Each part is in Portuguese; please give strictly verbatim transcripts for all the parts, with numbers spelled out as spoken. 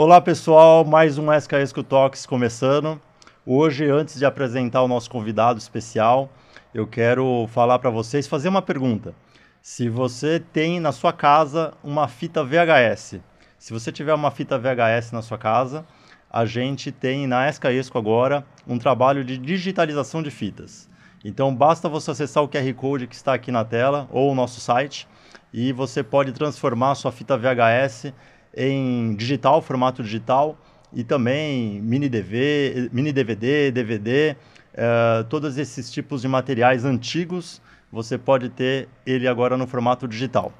Olá pessoal, mais um Escaesco Talks começando. Hoje, antes de apresentar o nosso convidado especial, eu quero falar para vocês, fazer uma pergunta. Se você tem na sua casa uma fita V H S, se você tiver uma fita V H S na sua casa, a gente tem na Escaesco agora um trabalho de digitalização de fitas. Então basta você acessar o Q R Code que está aqui na tela ou o nosso site e você pode transformar a sua fita V H S em digital, formato digital, e também mini D V D, mini D V D, D V D, uh, todos esses tipos de materiais antigos, você pode ter ele agora no formato digital.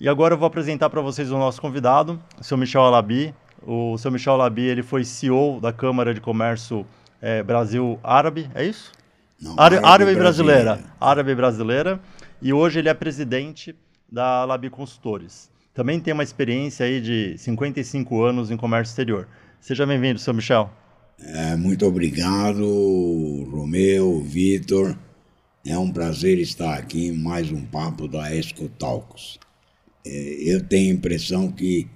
E agora eu vou apresentar para vocês o nosso convidado, o senhor Michel Alaby. O senhor Michel Alaby, ele foi C E O da Câmara de Comércio é, Brasil Árabe, é isso? Não, Ar- árabe, árabe brasileira. brasileira. Árabe brasileira. E hoje ele é presidente da Alaby Consultores. Também tem uma experiência aí de cinquenta e cinco anos em comércio exterior. Seja bem-vindo, senhor Michel. É, muito obrigado, Romeu, Vitor. É um prazer estar aqui em mais um papo da Escaesco Talks. É, eu tenho a impressão que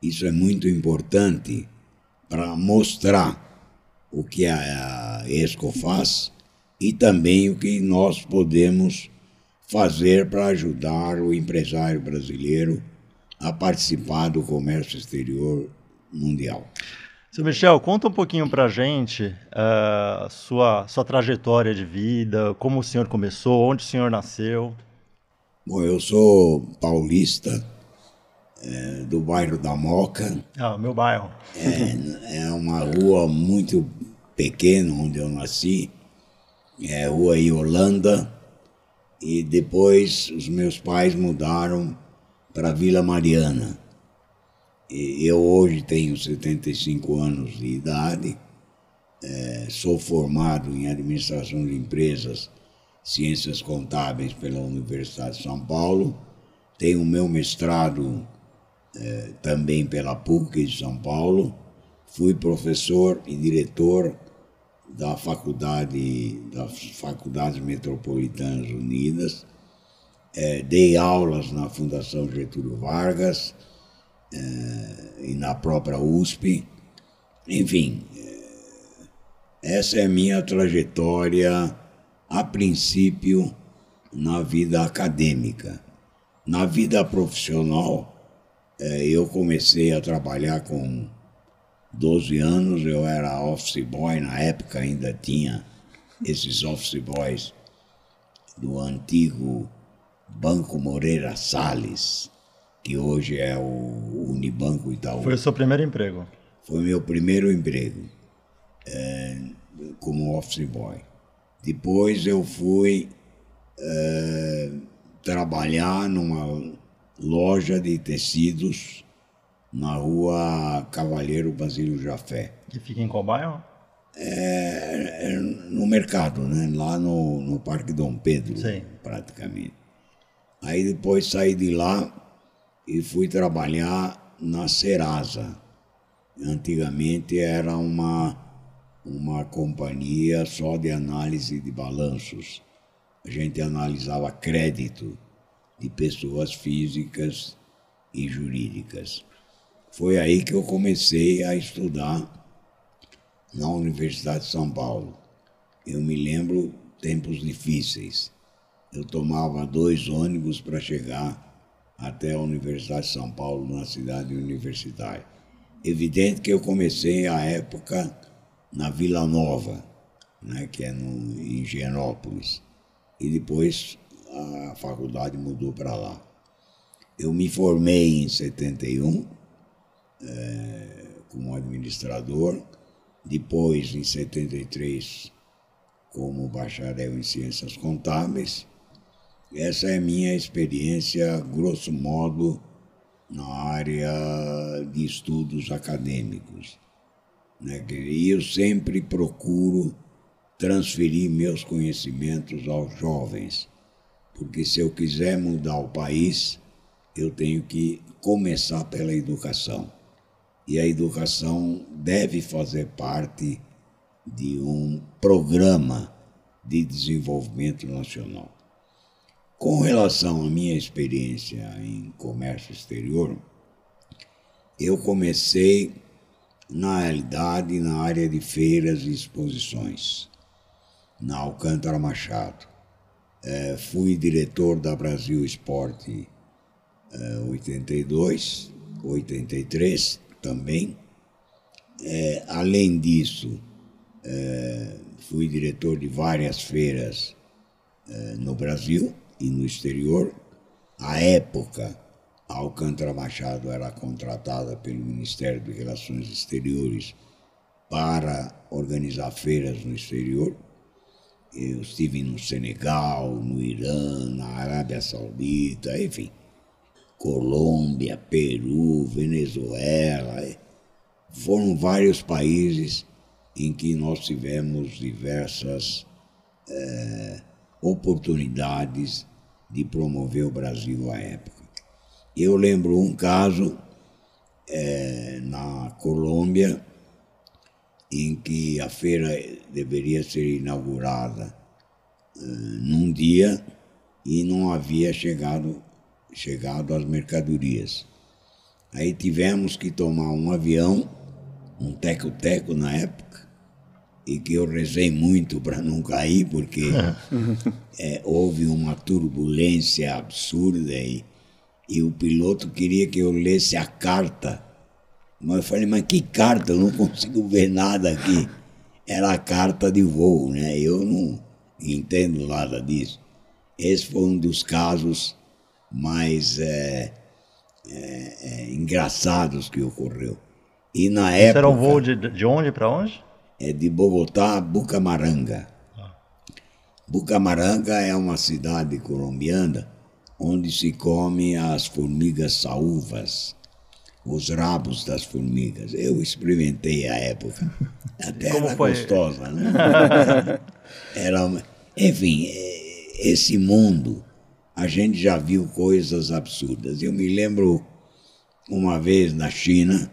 isso é muito importante para mostrar o que a Esco faz e também o que nós podemos fazer para ajudar o empresário brasileiro a participar do comércio exterior mundial. senhor Michel, conta um pouquinho para a gente a uh, sua, sua trajetória de vida, como o senhor começou, onde o senhor nasceu. Bom, eu sou paulista, é, do bairro da Mooca. Ah, meu bairro. É, é uma rua muito pequena onde eu nasci, é Rua Iolanda, e depois os meus pais mudaram para Vila Mariana. E eu hoje tenho setenta e cinco anos de idade, é, sou formado em administração de empresas, ciências contábeis pela Universidade de São Paulo, tenho o meu mestrado é, também pela P U C de São Paulo, fui professor e diretor da Faculdade, das Faculdades Metropolitanas Unidas. É, dei aulas na Fundação Getúlio Vargas é, e na própria U S P. Enfim, é, essa é a minha trajetória, a princípio, na vida acadêmica. Na vida profissional, é, eu comecei a trabalhar com doze anos, eu era office boy, na época ainda tinha esses office boys do antigo Banco Moreira Salles, que hoje é o Unibanco Itaú. Foi o seu primeiro emprego? Foi meu primeiro emprego, é, como office boy. Depois eu fui é, trabalhar numa loja de tecidos na Rua Cavalheiro Basílio Jafé. Que fica em qual bairro? É, é, no mercado, né? Lá no, no Parque Dom Pedro. Sim. Praticamente. Aí depois saí de lá e fui trabalhar na Serasa. Antigamente era uma, uma companhia só de análise de balanços. A gente analisava crédito de pessoas físicas e jurídicas. Foi aí que eu comecei a estudar na Universidade de São Paulo. Eu me lembro tempos difíceis. Eu tomava dois ônibus para chegar até a Universidade de São Paulo, na cidade universitária. Evidente que eu comecei a época na Vila Nova, né, que é no, em Higienópolis, e depois a faculdade mudou para lá. Eu me formei em setenta e um é, como administrador, depois em setenta e três como bacharel em ciências contábeis. Essa é a minha experiência, grosso modo, na área de estudos acadêmicos, né? E eu sempre procuro transferir meus conhecimentos aos jovens, porque se eu quiser mudar o país, eu tenho que começar pela educação. E a educação deve fazer parte de um programa de desenvolvimento nacional. Com relação à minha experiência em comércio exterior, eu comecei na realidade, na área de feiras e exposições, na Alcântara Machado. É, fui diretor da Brasil Esporte é, oitenta e dois, oitenta e três também. É, além disso, é, fui diretor de várias feiras é, no Brasil e no exterior. À época, a Alcântara Machado era contratada pelo Ministério de Relações Exteriores para organizar feiras no exterior. Eu estive no Senegal, no Irã, na Arábia Saudita, enfim, Colômbia, Peru, Venezuela. Foram vários países em que nós tivemos diversas eh, oportunidades de promover o Brasil à época. Eu lembro um caso eh, na Colômbia, em que a feira deveria ser inaugurada uh, num dia e não havia chegado, chegado as mercadorias. Aí tivemos que tomar um avião, um teco-teco na época, e que eu rezei muito para não cair, porque é, houve uma turbulência absurda e, e o piloto queria que eu lesse a carta. Mas eu falei, mas que carta? Eu não consigo ver nada aqui. Era a carta de voo, né? Eu não entendo nada disso. Esse foi um dos casos mais é, é, é, engraçados que ocorreu. E na Esse época... Era um voo de, de onde para onde? É de Bogotá a Bucamaranga. Ah. Bucamaranga é uma cidade colombiana onde se come as formigas saúvas. Os rabos das formigas. Eu experimentei à época. Até Como era foi? gostosa, né? era, enfim, esse mundo, a gente já viu coisas absurdas. Eu me lembro uma vez na China,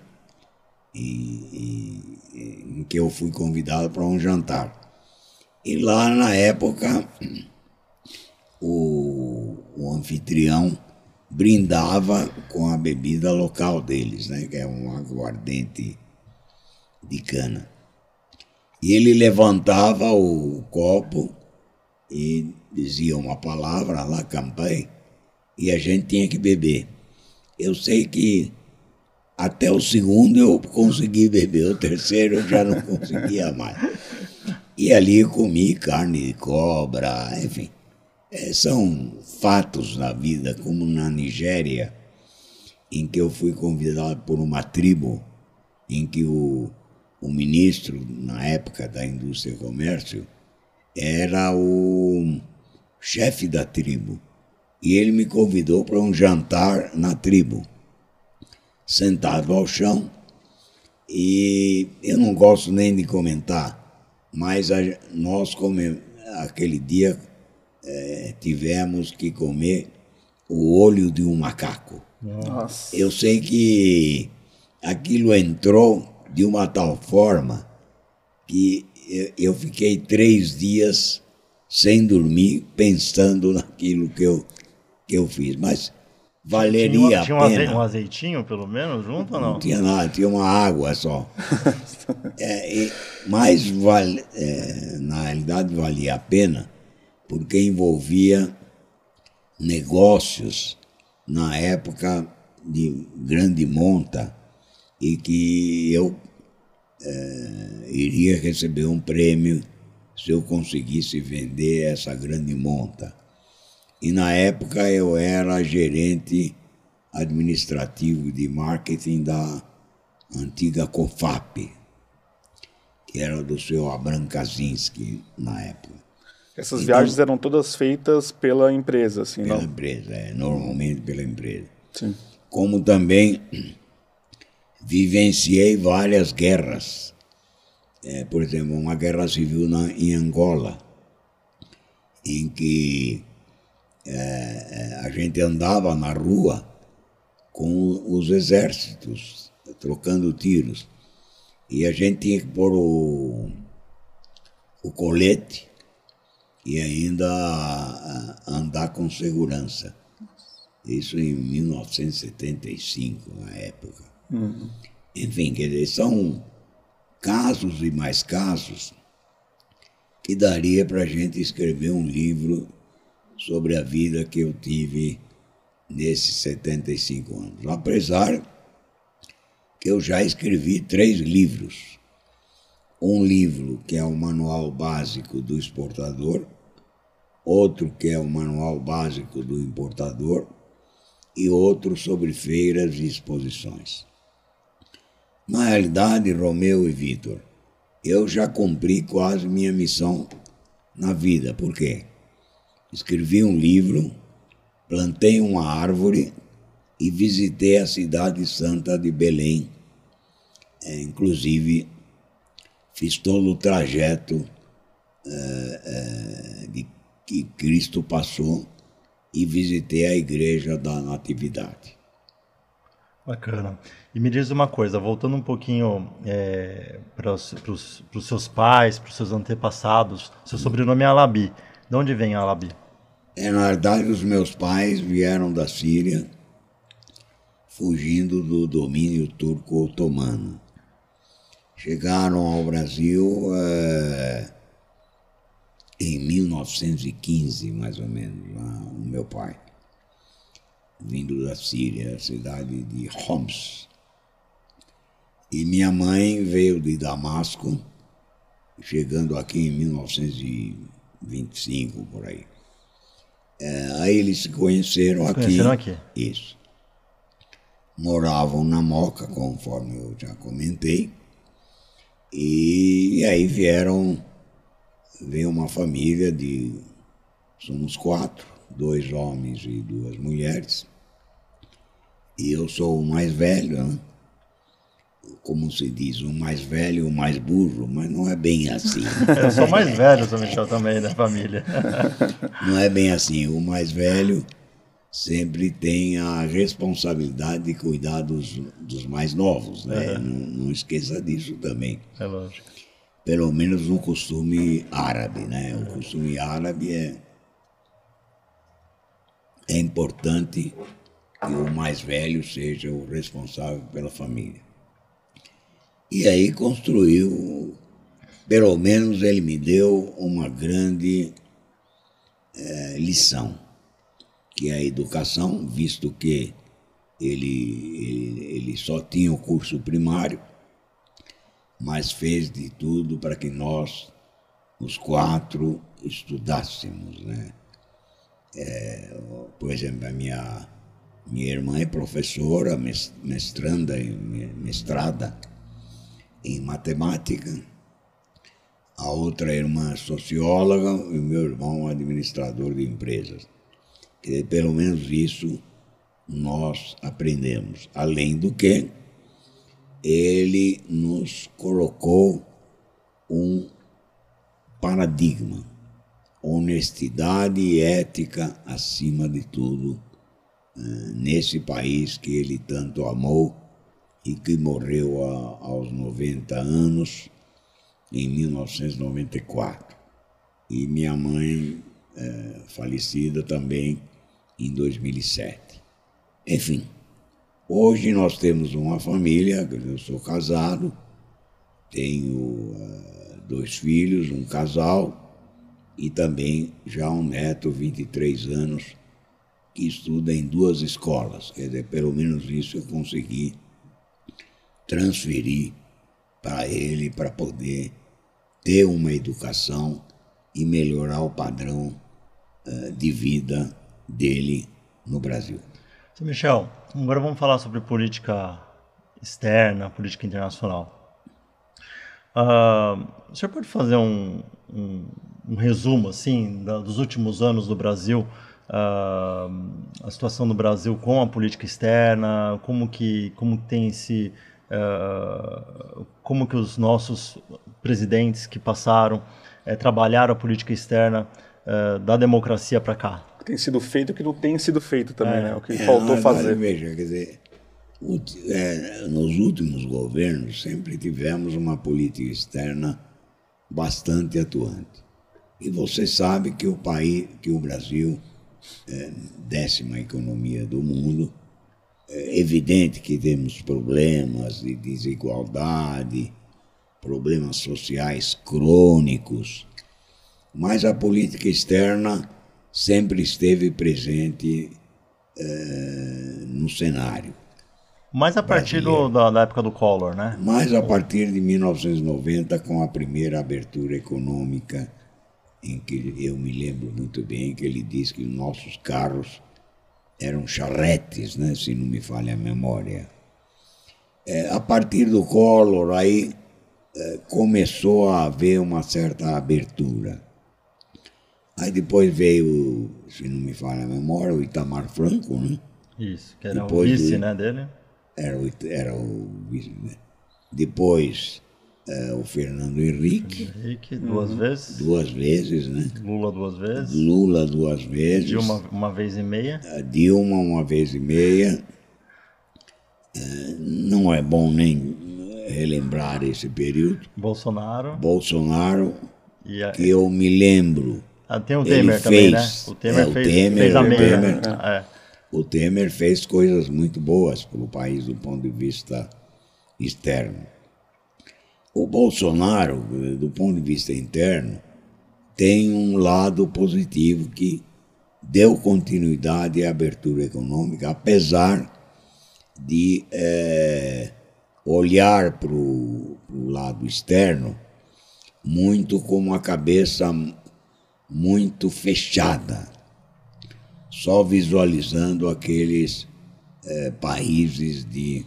em, em, em que eu fui convidado para um jantar. E lá, na época, o, o anfitrião brindava com a bebida local deles, né, que é um aguardente de cana. E ele levantava o copo e dizia uma palavra, lá campanha, e a gente tinha que beber. Eu sei que até o segundo eu consegui beber, o terceiro eu já não conseguia mais. E ali eu comi carne de cobra, enfim. É, são fatos na vida, como na Nigéria, em que eu fui convidado por uma tribo em que o, o ministro, na época da Indústria e Comércio, era o chefe da tribo. E ele me convidou para um jantar na tribo, sentado ao chão. E eu não gosto nem de comentar, mas a, nós, come, aquele dia... É, tivemos que comer o olho de um macaco. Nossa. Eu sei que aquilo entrou de uma tal forma que eu fiquei três dias sem dormir pensando naquilo que eu, que eu fiz. Mas valeria tinha uma, a pena. Tinha um azeitinho, pelo menos, junto ou não? Não tinha nada, tinha uma água só. é, e, mas, vale, é, na realidade, valia a pena, porque envolvia negócios na época de grande monta e que eu eh, iria receber um prêmio se eu conseguisse vender essa grande monta. E na época eu era gerente administrativo de marketing da antiga COFAP, que era do senhor Abraham Kaczynski na época. Essas então, viagens eram todas feitas pela empresa, assim, pela não? Pela empresa, é, normalmente pela empresa. Sim. Como também vivenciei várias guerras. É, por exemplo, uma guerra civil na, em Angola, em que é, a gente andava na rua com os exércitos, trocando tiros. E a gente tinha que pôr o, o colete e ainda andar com segurança. Isso em mil novecentos e setenta e cinco, na época. Uhum. Enfim, quer dizer, são casos e mais casos, que daria para a gente escrever um livro sobre a vida que eu tive nesses setenta e cinco anos. Apesar que eu já escrevi três livros. Um livro que é o Manual Básico do Exportador, outro que é o Manual Básico do Importador e outro sobre feiras e exposições. Na realidade, Romeu e Vitor, eu já cumpri quase minha missão na vida. Por quê? Escrevi um livro, plantei uma árvore e visitei a cidade santa de Belém. É, inclusive, fiz todo o trajeto é, é, de, que Cristo passou e visitei a Igreja da Natividade. Bacana. E me diz uma coisa, voltando um pouquinho é, para os seus pais, para os seus antepassados, seu sobrenome é Alaby. De onde vem Alaby? É, na verdade, os meus pais vieram da Síria, fugindo do domínio turco-otomano. Chegaram ao Brasil é, em mil novecentos e quinze, mais ou menos, lá, o meu pai, vindo da Síria, a cidade de Homs. E minha mãe veio de Damasco, chegando aqui em mil novecentos e vinte e cinco, por aí. É, aí eles se conheceram aqui. Conheceram aqui. Isso. Moravam na Mooca, conforme eu já comentei. E aí vieram, veio uma família de, somos quatro, dois homens e duas mulheres. E eu sou o mais velho, né? Como se diz, o mais velho, o mais burro, mas não é bem assim. Eu sou o mais velho, seu Michel, também, da família. Não é bem assim. O mais velho sempre tem a responsabilidade de cuidar dos, dos mais novos, né? Uhum. Não, não esqueça disso também. É lógico. Pelo menos no costume árabe, né? O costume árabe é, é importante que o mais velho seja o responsável pela família. E aí construiu, pelo menos ele me deu uma grande é, lição, que é a educação, visto que ele, ele, ele só tinha o curso primário, mas fez de tudo para que nós, os quatro, estudássemos, né? É, por exemplo, a minha, minha irmã é professora, mestranda, mestrada, em matemática, a outra irmã socióloga e o meu irmão administrador de empresas. E, pelo menos isso nós aprendemos. Além do que, ele nos colocou um paradigma, honestidade e ética acima de tudo, nesse país que ele tanto amou, e que morreu a, aos noventa anos, em mil novecentos e noventa e quatro. E minha mãe, é, falecida também em dois mil e sete. Enfim, hoje nós temos uma família, eu sou casado, tenho uh, dois filhos, um casal, e também já um neto, vinte e três anos, que estuda em duas escolas. Quer dizer, pelo menos isso eu consegui transferir para ele, para poder ter uma educação e melhorar o padrão uh, de vida dele no Brasil. Seu Michel, agora vamos falar sobre política externa, política internacional. Uh, o senhor pode fazer um, um, um resumo assim, da, dos últimos anos do Brasil? Uh, a situação do Brasil com a política externa, como que, como tem se... Uh, como que os nossos presidentes que passaram é, trabalharam a política externa uh, da democracia para cá. Tem sido feito o que não tem sido feito também, é, né? O que é, faltou não, fazer. Veja, quer dizer, o, é, nos últimos governos sempre tivemos uma política externa bastante atuante. E você sabe que o país, que o Brasil, é, décima economia do mundo. É evidente que temos problemas de desigualdade, problemas sociais crônicos, mas a política externa sempre esteve presente eh, no cenário. Mas a partir do, da, da época do Collor, né? Mas a partir de mil novecentos e noventa, com a primeira abertura econômica, em que eu me lembro muito bem que ele diz que nossos carros eram charretes, né, se não me falha a memória. É, a partir do Collor, aí é, começou a haver uma certa abertura. Aí depois veio, se não me falha a memória, o Itamar Franco, né? Isso, que era depois o vice, de, né, dele? Era o, era o vice, né? Depois é, o Fernando Henrique. Henrique, duas uhum. vezes. Duas vezes, né? Lula duas vezes. Lula duas vezes. Dilma uma vez e meia. Dilma uma vez e meia. É, não é bom nem relembrar esse período. Bolsonaro. Bolsonaro, e a... que eu me lembro. Ah, tem o Temer ele também, fez, né? O Temer, é, o fez, Temer fez a meia. O Temer, né? é. o Temer fez coisas muito boas para o país do ponto de vista externo. O Bolsonaro, do ponto de vista interno, tem um lado positivo que deu continuidade à abertura econômica, apesar de é, olhar para o lado externo muito com a cabeça muito fechada, só visualizando aqueles é, países de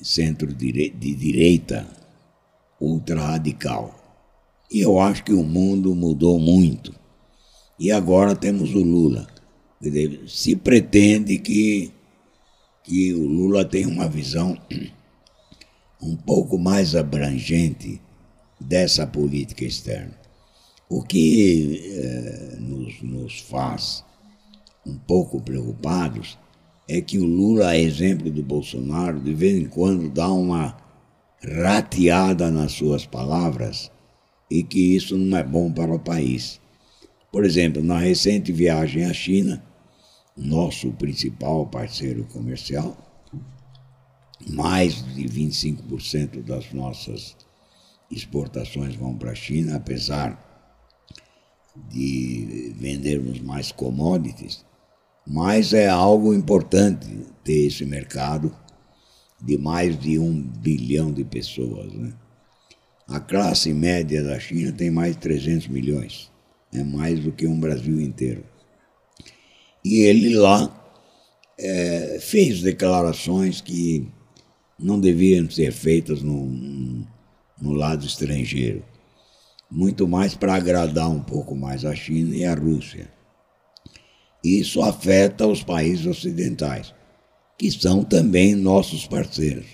centro-direita, de direita ultra-radical. E eu acho que o mundo mudou muito. E agora temos o Lula. Quer dizer, se pretende que, que o Lula tenha uma visão um pouco mais abrangente dessa política externa. O que eh, nos, nos faz um pouco preocupados é que o Lula, a exemplo do Bolsonaro, de vez em quando dá uma rateada nas suas palavras e que isso não é bom para o país. Por exemplo, na recente viagem à China, nosso principal parceiro comercial, mais de vinte e cinco por cento das nossas exportações vão para a China, apesar de vendermos mais commodities, mas é algo importante ter esse mercado de mais de um bilhão de pessoas, né? A classe média da China tem mais de trezentos milhões, é mais do que um Brasil inteiro. E ele lá é, fez declarações que não deviam ser feitas no, no lado estrangeiro, muito mais para agradar um pouco mais a China e a Rússia. Isso afeta os países ocidentais, que são também nossos parceiros.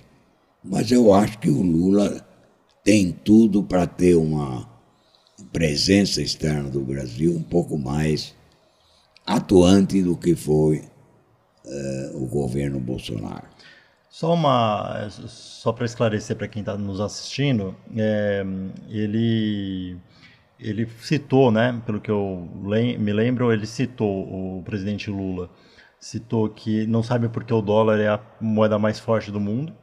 Mas eu acho que o Lula tem tudo para ter uma presença externa do Brasil um pouco mais atuante do que foi uh, o governo Bolsonaro. Só uma, só para esclarecer para quem está nos assistindo, é, ele, ele citou, né, pelo que eu lem, me lembro, ele citou, o presidente Lula citou que não sabe porque o dólar é a moeda mais forte do mundo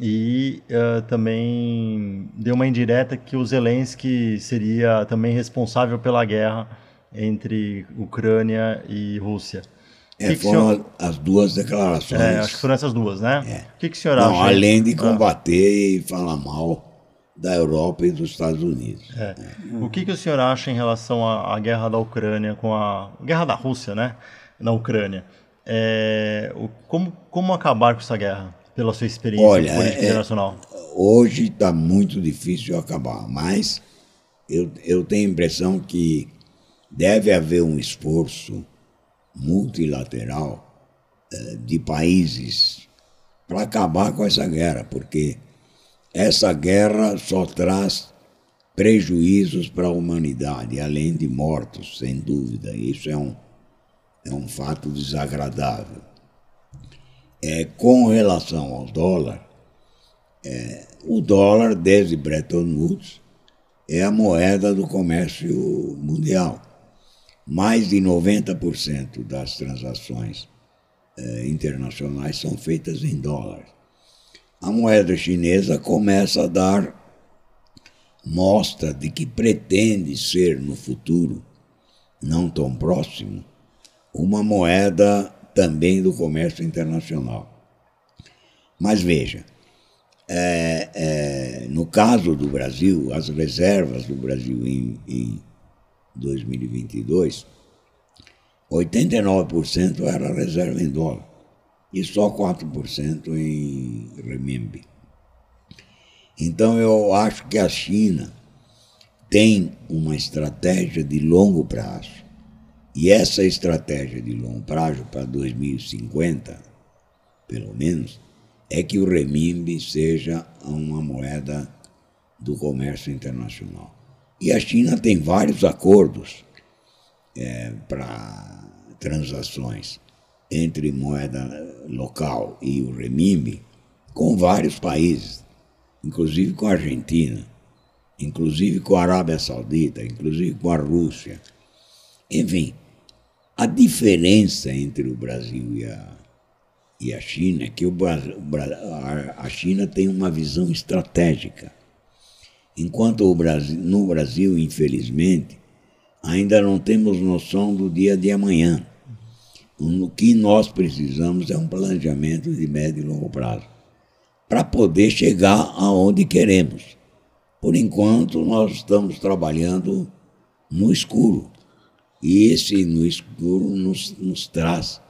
e uh, também deu uma indireta que o Zelensky seria também responsável pela guerra entre Ucrânia e Rússia. É, foram senhor... as duas declarações. É, acho que foram essas duas, né? É. O que, que o senhor Não, acha? Além de combater ah. e falar mal da Europa e dos Estados Unidos. É. É. O que, que o senhor acha em relação à, à guerra da Ucrânia com a... Guerra da Rússia, né? Na Ucrânia. É... O, como, como acabar com essa guerra? Pela sua experiência Olha, política é, internacional. Hoje está muito difícil acabar, mas eu, eu tenho a impressão que deve haver um esforço multilateral de países para acabar com essa guerra, porque essa guerra só traz prejuízos para a humanidade, além de mortos, sem dúvida. Isso é um, é um fato desagradável. É, com relação ao dólar, é, o dólar, desde Bretton Woods, é a moeda do comércio mundial. Mais de noventa por cento das transações eh, internacionais são feitas em dólar. A moeda chinesa começa a dar mostra de que pretende ser no futuro, não tão próximo, uma moeda também do comércio internacional. Mas veja, é, é, no caso do Brasil, as reservas do Brasil em, em dois mil e vinte e dois, oitenta e nove por cento era reserva em dólar e só quatro por cento em renminbi. Então eu acho que a China tem uma estratégia de longo prazo, e essa estratégia de longo prazo para dois mil e cinquenta, pelo menos, é que o renminbi seja uma moeda do comércio internacional. E a China tem vários acordos é, para transações entre moeda local e o renminbi com vários países, inclusive com a Argentina, inclusive com a Arábia Saudita, inclusive com a Rússia. Enfim, a diferença entre o Brasil e a E a China, que o, a China tem uma visão estratégica, enquanto o Brasil, no Brasil, infelizmente, ainda não temos noção do dia de amanhã. O que nós precisamos é um planejamento de médio e longo prazo, para poder chegar aonde queremos. Por enquanto, nós estamos trabalhando no escuro, e esse no escuro nos, nos traz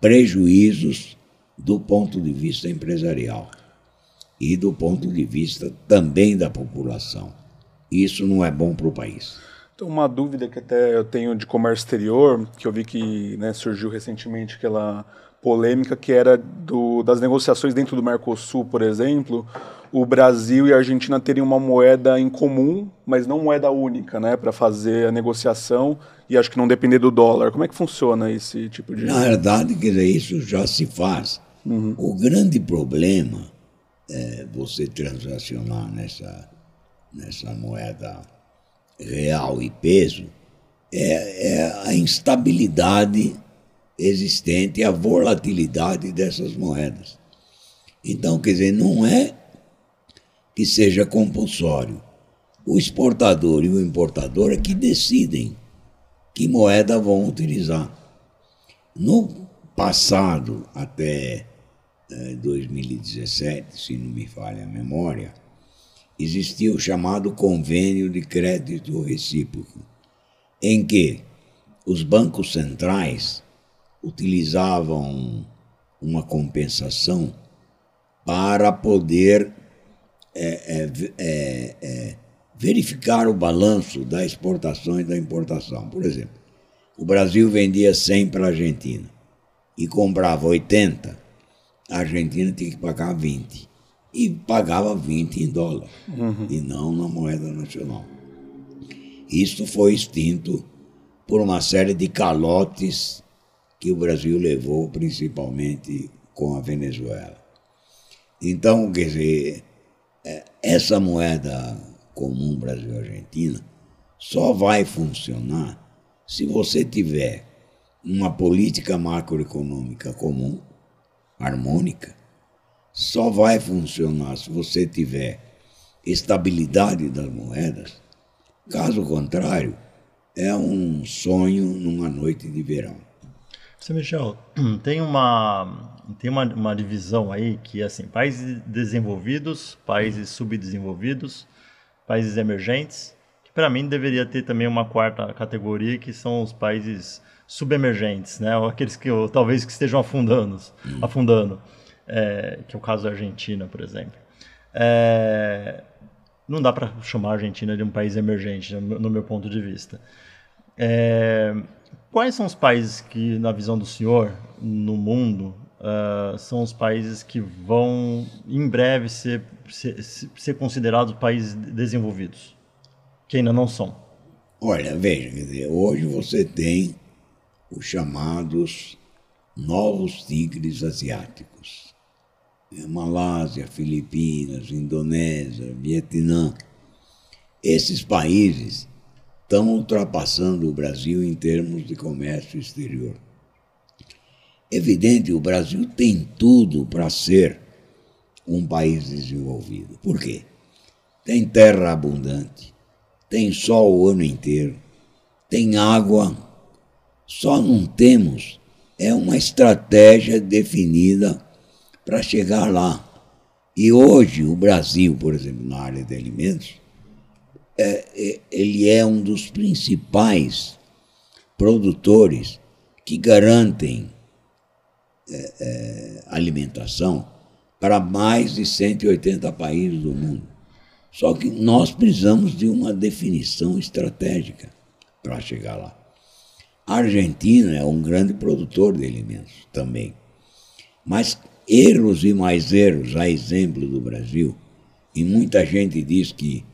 prejuízos do ponto de vista empresarial e do ponto de vista também da população. Isso não é bom para o país. Então, uma dúvida que até eu tenho de comércio exterior, que eu vi que né, surgiu recentemente aquela polêmica, que era do, das negociações dentro do Mercosul, por exemplo, o Brasil e a Argentina teriam uma moeda em comum, mas não moeda única, né, para fazer a negociação, e acho que não depender do dólar. Como é que funciona esse tipo de... Na verdade, quer dizer, isso já se faz. Uhum. O grande problema é você transacionar nessa, nessa moeda real e peso é, é a instabilidade existente, a volatilidade dessas moedas. Então, quer dizer, não é que seja compulsório. O exportador e o importador é que decidem que moeda vão utilizar. No passado, até eh, dois mil e dezessete, se não me falha a memória, existia o chamado convênio de crédito recíproco, em que os bancos centrais utilizavam uma compensação para poder é, é, é, é, verificar o balanço da exportação e da importação. Por exemplo, o Brasil vendia cem para a Argentina e comprava oitenta, a Argentina tinha que pagar vinte. E pagava vinte em dólar, uhum, e não na moeda nacional. Isso foi extinto por uma série de calotes que o Brasil levou, principalmente com a Venezuela. Então, quer dizer, essa moeda comum Brasil-Argentina só vai funcionar se você tiver uma política macroeconômica comum, harmônica, só vai funcionar se você tiver estabilidade das moedas. Caso contrário, é um sonho numa noite de verão. Seu Michel, tem uma, tem uma, uma divisão aí que é assim, países desenvolvidos, países subdesenvolvidos, países emergentes, que para mim deveria ter também uma quarta categoria, que são os países subemergentes, né? Ou aqueles que ou, talvez que estejam afundando, hum. afundando é, que é o caso da Argentina, por exemplo. É, não dá para chamar a Argentina de um país emergente, no meu ponto de vista. É... Quais são os países que, na visão do senhor, no mundo, uh, são os países que vão, em breve, ser, ser, ser considerados países desenvolvidos, que ainda não são? Olha, veja, quer dizer, hoje você tem os chamados novos tigres asiáticos. Malásia, Filipinas, Indonésia, Vietnã. Esses países estão ultrapassando o Brasil em termos de comércio exterior. Evidente, o Brasil tem tudo para ser um país desenvolvido. Por quê? tem terra abundante, tem sol o ano inteiro, tem água. Só não temos é uma estratégia definida para chegar lá. E hoje o Brasil, por exemplo, na área de alimentos, é, é, ele é um dos principais produtores que garantem é, é, alimentação para mais de cento e oitenta países do mundo. Só que nós precisamos de uma definição estratégica para chegar lá. A Argentina é um grande produtor de alimentos também, mas erros e mais erros, a exemplo do Brasil, e muita gente diz que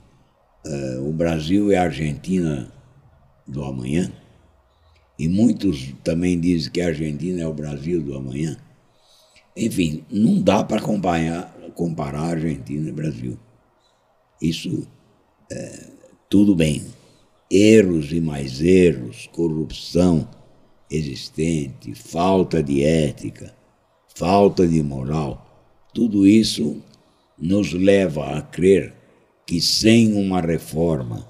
uh, o Brasil é a Argentina do amanhã, e muitos também dizem que a Argentina é o Brasil do amanhã. Enfim, não dá para comparar, comparar a Argentina e o Brasil. Isso, é, tudo bem. Erros e mais erros, corrupção existente, falta de ética, falta de moral, tudo isso nos leva a crer que sem uma reforma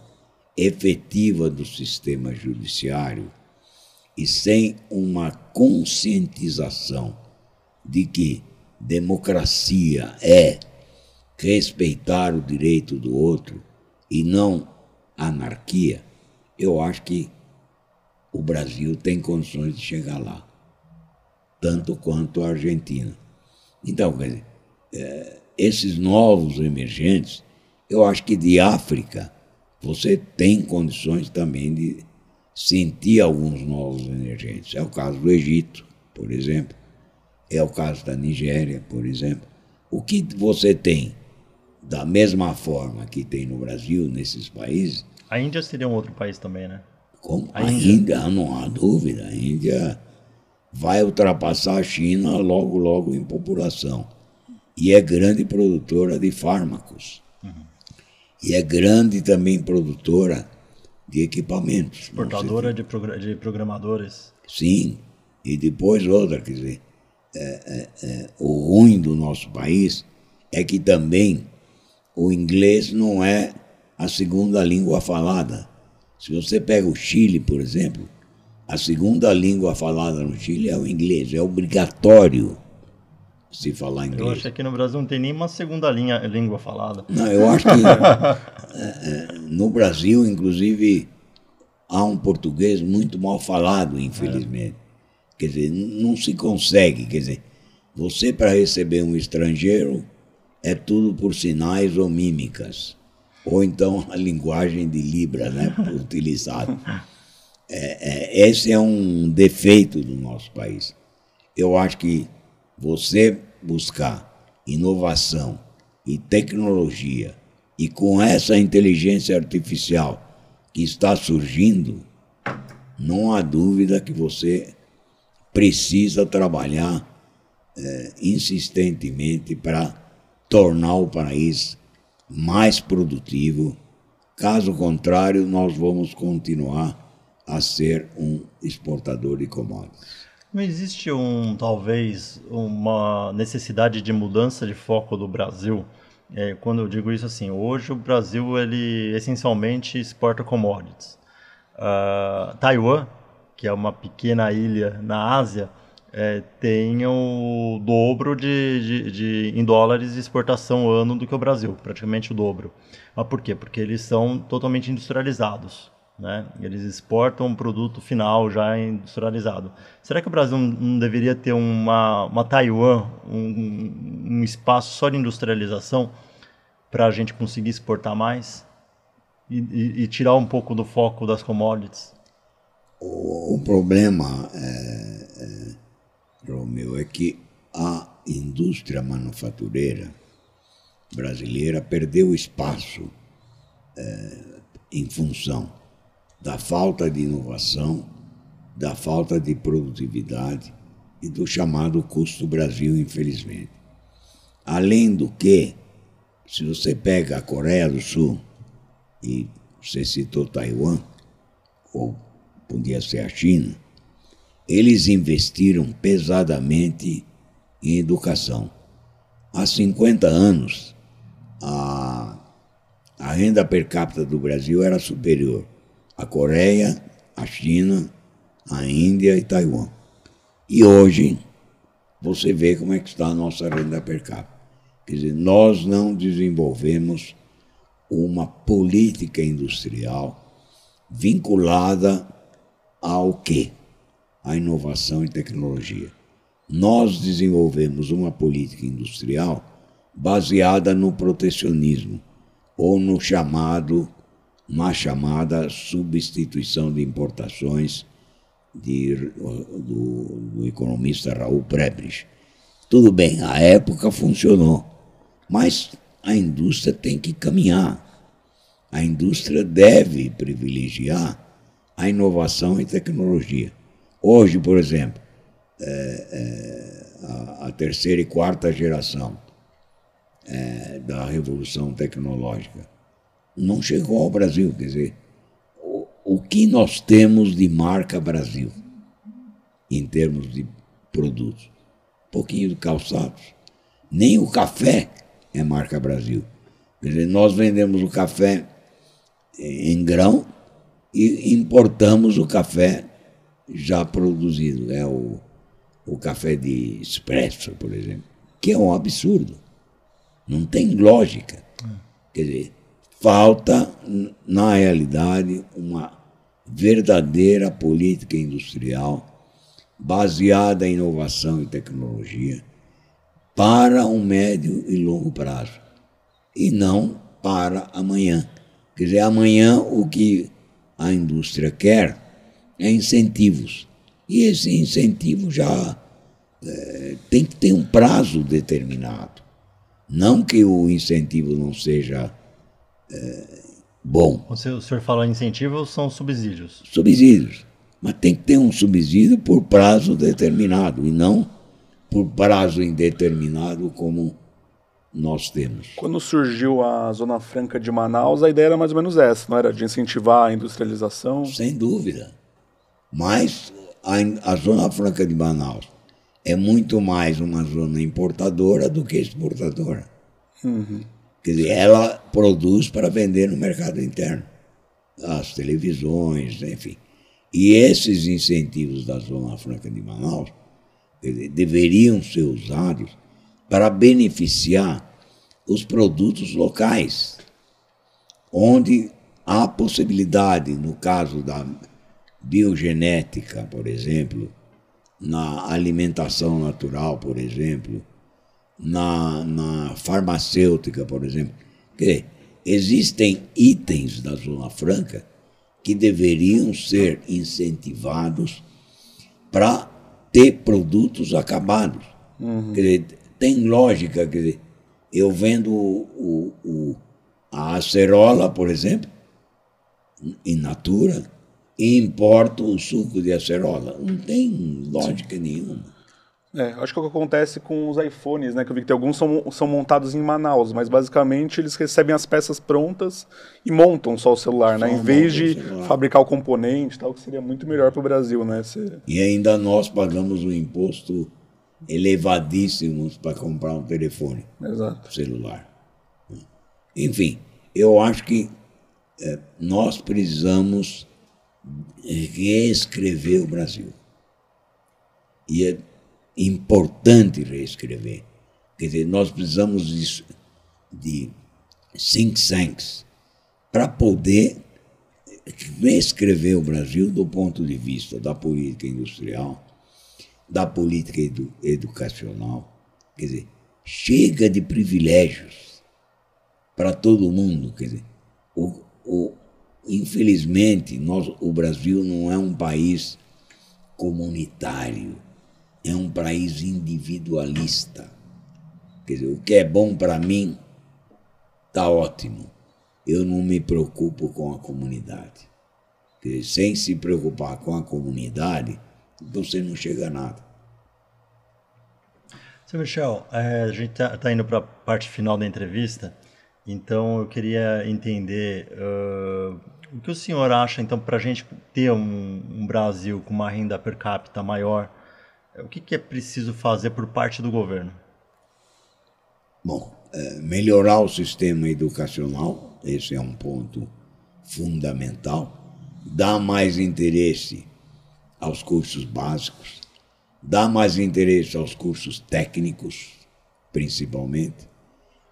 efetiva do sistema judiciário e sem uma conscientização de que democracia é respeitar o direito do outro e não anarquia, eu acho que o Brasil tem condições de chegar lá, tanto quanto a Argentina. Então, quer dizer, é, esses novos emergentes, eu acho que de África você tem condições também de sentir alguns novos emergentes. É o caso do Egito, por exemplo, é o caso da Nigéria, por exemplo. O que você tem, da mesma forma que tem no Brasil, nesses países... A Índia seria um outro país também, né? Como? A, a Índia? Índia, não há dúvida. A Índia vai ultrapassar a China logo, logo em população. E é grande produtora de fármacos. Uhum. E é grande também produtora de equipamentos. Exportadora de, prog- de programadores. Sim. E depois outra, quer dizer... É, é, é, o ruim do nosso país é que também o inglês não é a segunda língua falada. Se você pega o Chile, por exemplo, a segunda língua falada no Chile é o inglês, é obrigatório se falar inglês. Eu acho que aqui no Brasil não tem nenhuma segunda linha, língua falada. Não, eu acho que é, é, no Brasil, inclusive, há um português muito mal falado, infelizmente. É. Quer dizer, não se consegue, quer dizer, você para receber um estrangeiro é tudo por sinais ou mímicas, ou então a linguagem de Libra, né, utilizada. É, é, esse é um defeito do nosso país. Eu acho que você buscar inovação e tecnologia, e com essa inteligência artificial que está surgindo, não há dúvida que você... precisa trabalhar eh, insistentemente para tornar o país mais produtivo. Caso contrário, nós vamos continuar a ser um exportador de commodities. Não existe, um, talvez, uma necessidade de mudança de foco do Brasil? É, quando eu digo isso assim, hoje o Brasil ele essencialmente exporta commodities. Uh, Taiwan, que é uma pequena ilha na Ásia, é, tem o dobro de, de, de, em dólares de exportação ano do que o Brasil, praticamente o dobro. Mas por quê? Porque eles são totalmente industrializados, né? Eles exportam um produto final já industrializado. Será que o Brasil não deveria ter uma, uma Taiwan, um, um espaço só de industrialização para a gente conseguir exportar mais e, e, e tirar um pouco do foco das commodities? O problema, é, é, Romeu, é que a indústria manufatureira brasileira perdeu espaço é, em função da falta de inovação, da falta de produtividade e do chamado custo Brasil, infelizmente. Além do que, se você pega a Coreia do Sul, e você citou Taiwan, ou podia ser a China, eles investiram pesadamente em educação. Há cinquenta anos, a renda per capita do Brasil era superior à Coreia, à China, à Índia e Taiwan. E hoje você vê como é que está a nossa renda per capita. Quer dizer, nós não desenvolvemos uma política industrial vinculada ao quê? À inovação e tecnologia. Nós desenvolvemos uma política industrial baseada no protecionismo ou no chamado, na chamada substituição de importações de, do, do economista Raul Prebrisch. Tudo bem, a época funcionou, mas a indústria tem que caminhar. A indústria deve privilegiar a inovação e tecnologia. Hoje, por exemplo, é, é, a, a terceira e quarta geração é, da revolução tecnológica não chegou ao Brasil. Quer dizer, o, o que nós temos de marca Brasil em termos de produtos? Pouquinho de calçados. Nem o café é marca Brasil. Quer dizer, nós vendemos o café em grão e importamos o café já produzido, né? O, o café de expresso, por exemplo, que é um absurdo. Não tem lógica. Quer dizer, falta, na realidade, uma verdadeira política industrial baseada em inovação e tecnologia para um médio e longo prazo, e não para amanhã. Quer dizer, amanhã o que a indústria quer é incentivos. E esse incentivo já é, tem que ter um prazo determinado. Não que o incentivo não seja é, bom. O senhor falou incentivos, são subsídios. Subsídios. Mas tem que ter um subsídio por prazo determinado, e não por prazo indeterminado como nós temos. Quando surgiu a Zona Franca de Manaus, a ideia era mais ou menos essa, não era? De incentivar a industrialização? Sem dúvida. Mas a, a Zona Franca de Manaus é muito mais uma zona importadora do que exportadora. Uhum. Quer dizer, ela produz para vender no mercado interno. As televisões, enfim. E esses incentivos da Zona Franca de Manaus, quer dizer, deveriam ser usados para beneficiar os produtos locais, onde há possibilidade, no caso da biogenética, por exemplo, na alimentação natural, por exemplo, na, na farmacêutica, por exemplo. Quer dizer, existem itens da Zona Franca que deveriam ser incentivados para ter produtos acabados. Uhum. Quer dizer, tem lógica, quer dizer, eu vendo o, o, o, a acerola, por exemplo, in natura, e importo o suco de acerola. Não tem lógica nenhuma. É, acho que é o que acontece com os iPhones, né? Que eu vi que tem alguns são, são montados em Manaus, mas basicamente eles recebem as peças prontas e montam só o celular, só né? Em vez de fabricar o componente, tal, que seria muito melhor para o Brasil, né? Se... E ainda nós pagamos um imposto elevadíssimos para comprar um telefone, Exato. celular. Enfim, eu acho que é, nós precisamos reescrever o Brasil. E é importante reescrever. Quer dizer, nós precisamos de, de think tanks para poder reescrever o Brasil do ponto de vista da política industrial, da política edu- educacional. Quer dizer, chega de privilégios para todo mundo. Quer dizer, o, o, infelizmente, nós, o Brasil não é um país comunitário, é um país individualista. Quer dizer, o que é bom para mim está ótimo. Eu não me preocupo com a comunidade. Quer dizer, sem se preocupar com a comunidade, você não chega a nada. Seu Michel, é, a gente está tá indo para a parte final da entrevista, então eu queria entender uh, o que o senhor acha, então, para a gente ter um, um Brasil com uma renda per capita maior, o que, que é preciso fazer por parte do governo? Bom, melhorar o sistema educacional, esse é um ponto fundamental, dar mais interesse aos cursos básicos, dar mais interesse aos cursos técnicos, principalmente,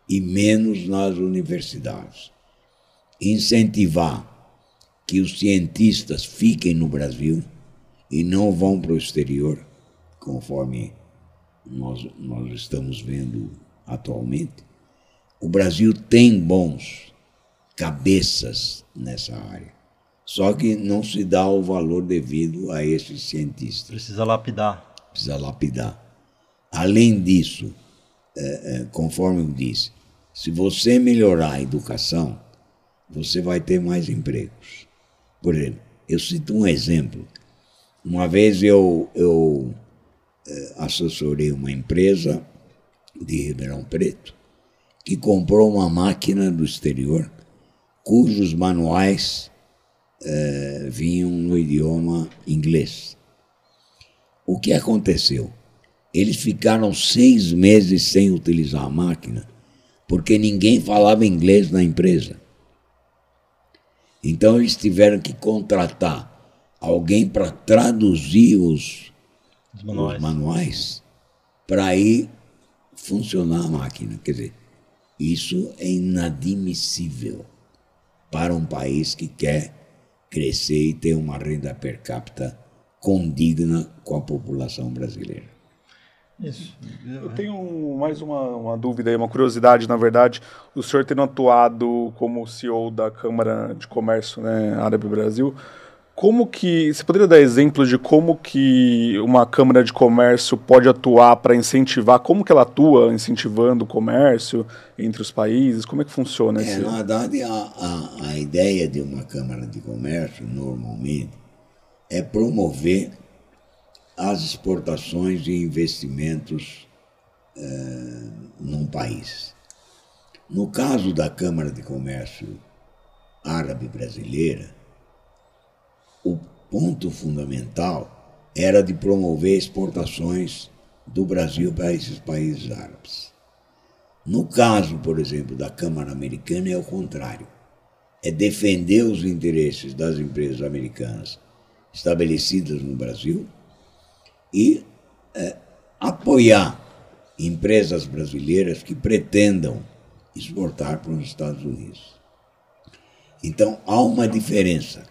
e menos nas universidades. Incentivar que os cientistas fiquem no Brasil e não vão para o exterior, conforme nós, nós estamos vendo atualmente. O Brasil tem bons cabeças nessa área, só que não se dá o valor devido a esses cientistas. Precisa lapidar. Precisa lapidar. Além disso, é, é, conforme eu disse, se você melhorar a educação, você vai ter mais empregos. Por exemplo, eu cito um exemplo. Uma vez eu, eu eh, assessorei uma empresa de Ribeirão Preto que comprou uma máquina do exterior cujos manuais eh, vinham no idioma inglês. O que aconteceu? Eles ficaram seis meses sem utilizar a máquina porque ninguém falava inglês na empresa. Então eles tiveram que contratar alguém para traduzir os, os manuais, manuais para aí funcionar a máquina. Quer dizer, isso é inadmissível para um país que quer crescer e ter uma renda per capita condigna com a população brasileira. Isso. Eu tenho mais uma, uma dúvida aí, uma curiosidade, na verdade. O senhor tendo atuado como C E O da Câmara de Comércio, né, Árabe Brasil, como que, você poderia dar exemplos de como que uma Câmara de Comércio pode atuar para incentivar, como que ela atua incentivando o comércio entre os países? Como é que funciona isso? É, na verdade, a, a, a ideia de uma Câmara de Comércio, normalmente, é promover as exportações e investimentos eh, num país. No caso da Câmara de Comércio Árabe Brasileira, o ponto fundamental era de promover exportações do Brasil para esses países árabes. No caso, por exemplo, da Câmara Americana, é o contrário. É defender os interesses das empresas americanas estabelecidas no Brasil e é, apoiar empresas brasileiras que pretendam exportar para os Estados Unidos. Então, há uma diferença.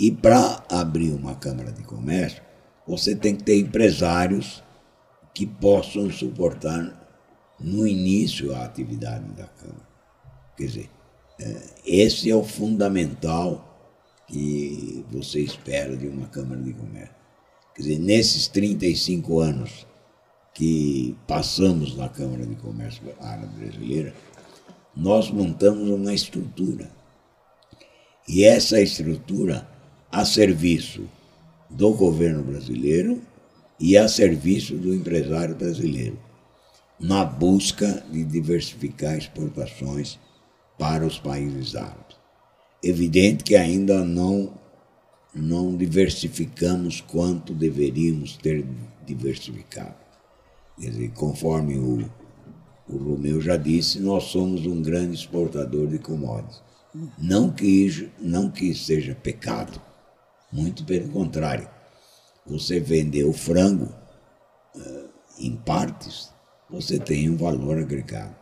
E para abrir uma Câmara de Comércio, você tem que ter empresários que possam suportar no início a atividade da Câmara. Quer dizer, é, esse é o fundamental que você espera de uma Câmara de Comércio. Quer dizer, nesses trinta e cinco anos que passamos na Câmara de Comércio Árabe Brasileira, nós montamos uma estrutura. E essa estrutura a serviço do governo brasileiro e a serviço do empresário brasileiro, na busca de diversificar exportações para os países árabes. Evidente que ainda não... não diversificamos quanto deveríamos ter diversificado. Quer dizer, conforme o, o Romeu já disse, nós somos um grande exportador de commodities. Não que, não que seja pecado, muito pelo contrário. Você vender o frango uh, em partes, você tem um valor agregado.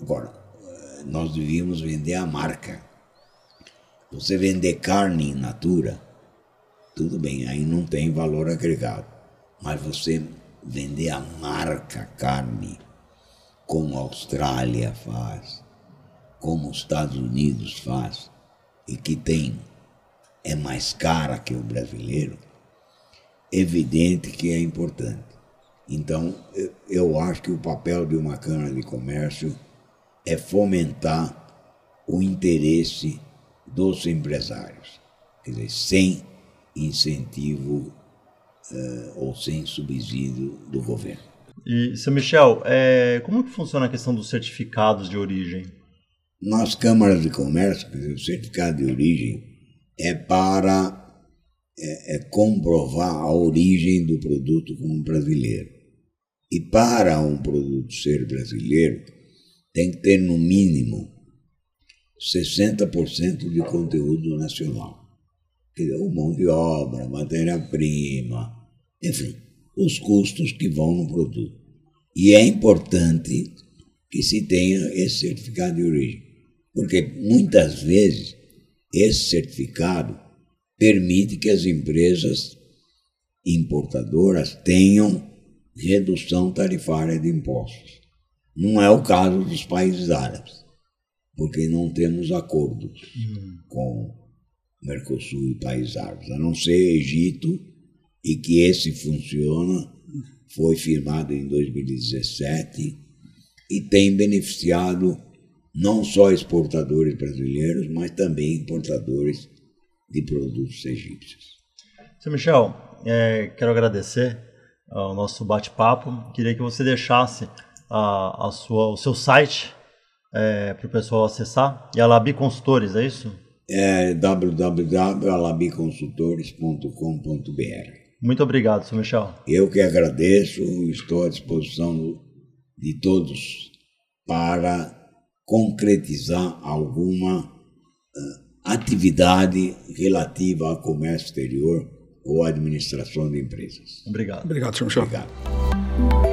Agora, uh, nós devíamos vender a marca. Você vender carne in natura, tudo bem, aí não tem valor agregado, mas você vender a marca carne, como a Austrália faz, como os Estados Unidos faz, e que tem, é mais cara que o brasileiro, evidente que é importante. Então, eu, eu acho que o papel de uma Câmara de Comércio é fomentar o interesse dos empresários, quer dizer, sem incentivo uh, ou sem subsídio do governo. E, seu Michel, é, como é que funciona a questão dos certificados de origem? Nas câmaras de comércio, o certificado de origem é para é, é comprovar a origem do produto como brasileiro. E para um produto ser brasileiro, tem que ter, no mínimo, sessenta por cento de conteúdo nacional. Ou mão de obra, matéria-prima, enfim, os custos que vão no produto. E é importante que se tenha esse certificado de origem, porque muitas vezes esse certificado permite que as empresas importadoras tenham redução tarifária de impostos. Não é o caso dos países árabes, porque não temos acordos hum. com o Mercosul e países árabes, a não ser Egito, e que esse funciona, foi firmado em dois mil e dezessete e tem beneficiado não só exportadores brasileiros, mas também importadores de produtos egípcios. Seu Michel, é, quero agradecer ao nosso bate-papo. Queria que você deixasse a, a sua, o seu site é, para o pessoal acessar. E a Alaby Consultores, é isso? É w w w ponto alaby consultores ponto com ponto b r. Muito obrigado, seu Michel. Eu que agradeço, estou à disposição de todos para concretizar alguma uh, atividade relativa ao comércio exterior ou à administração de empresas. Obrigado. Obrigado, senhor Michel. Obrigado.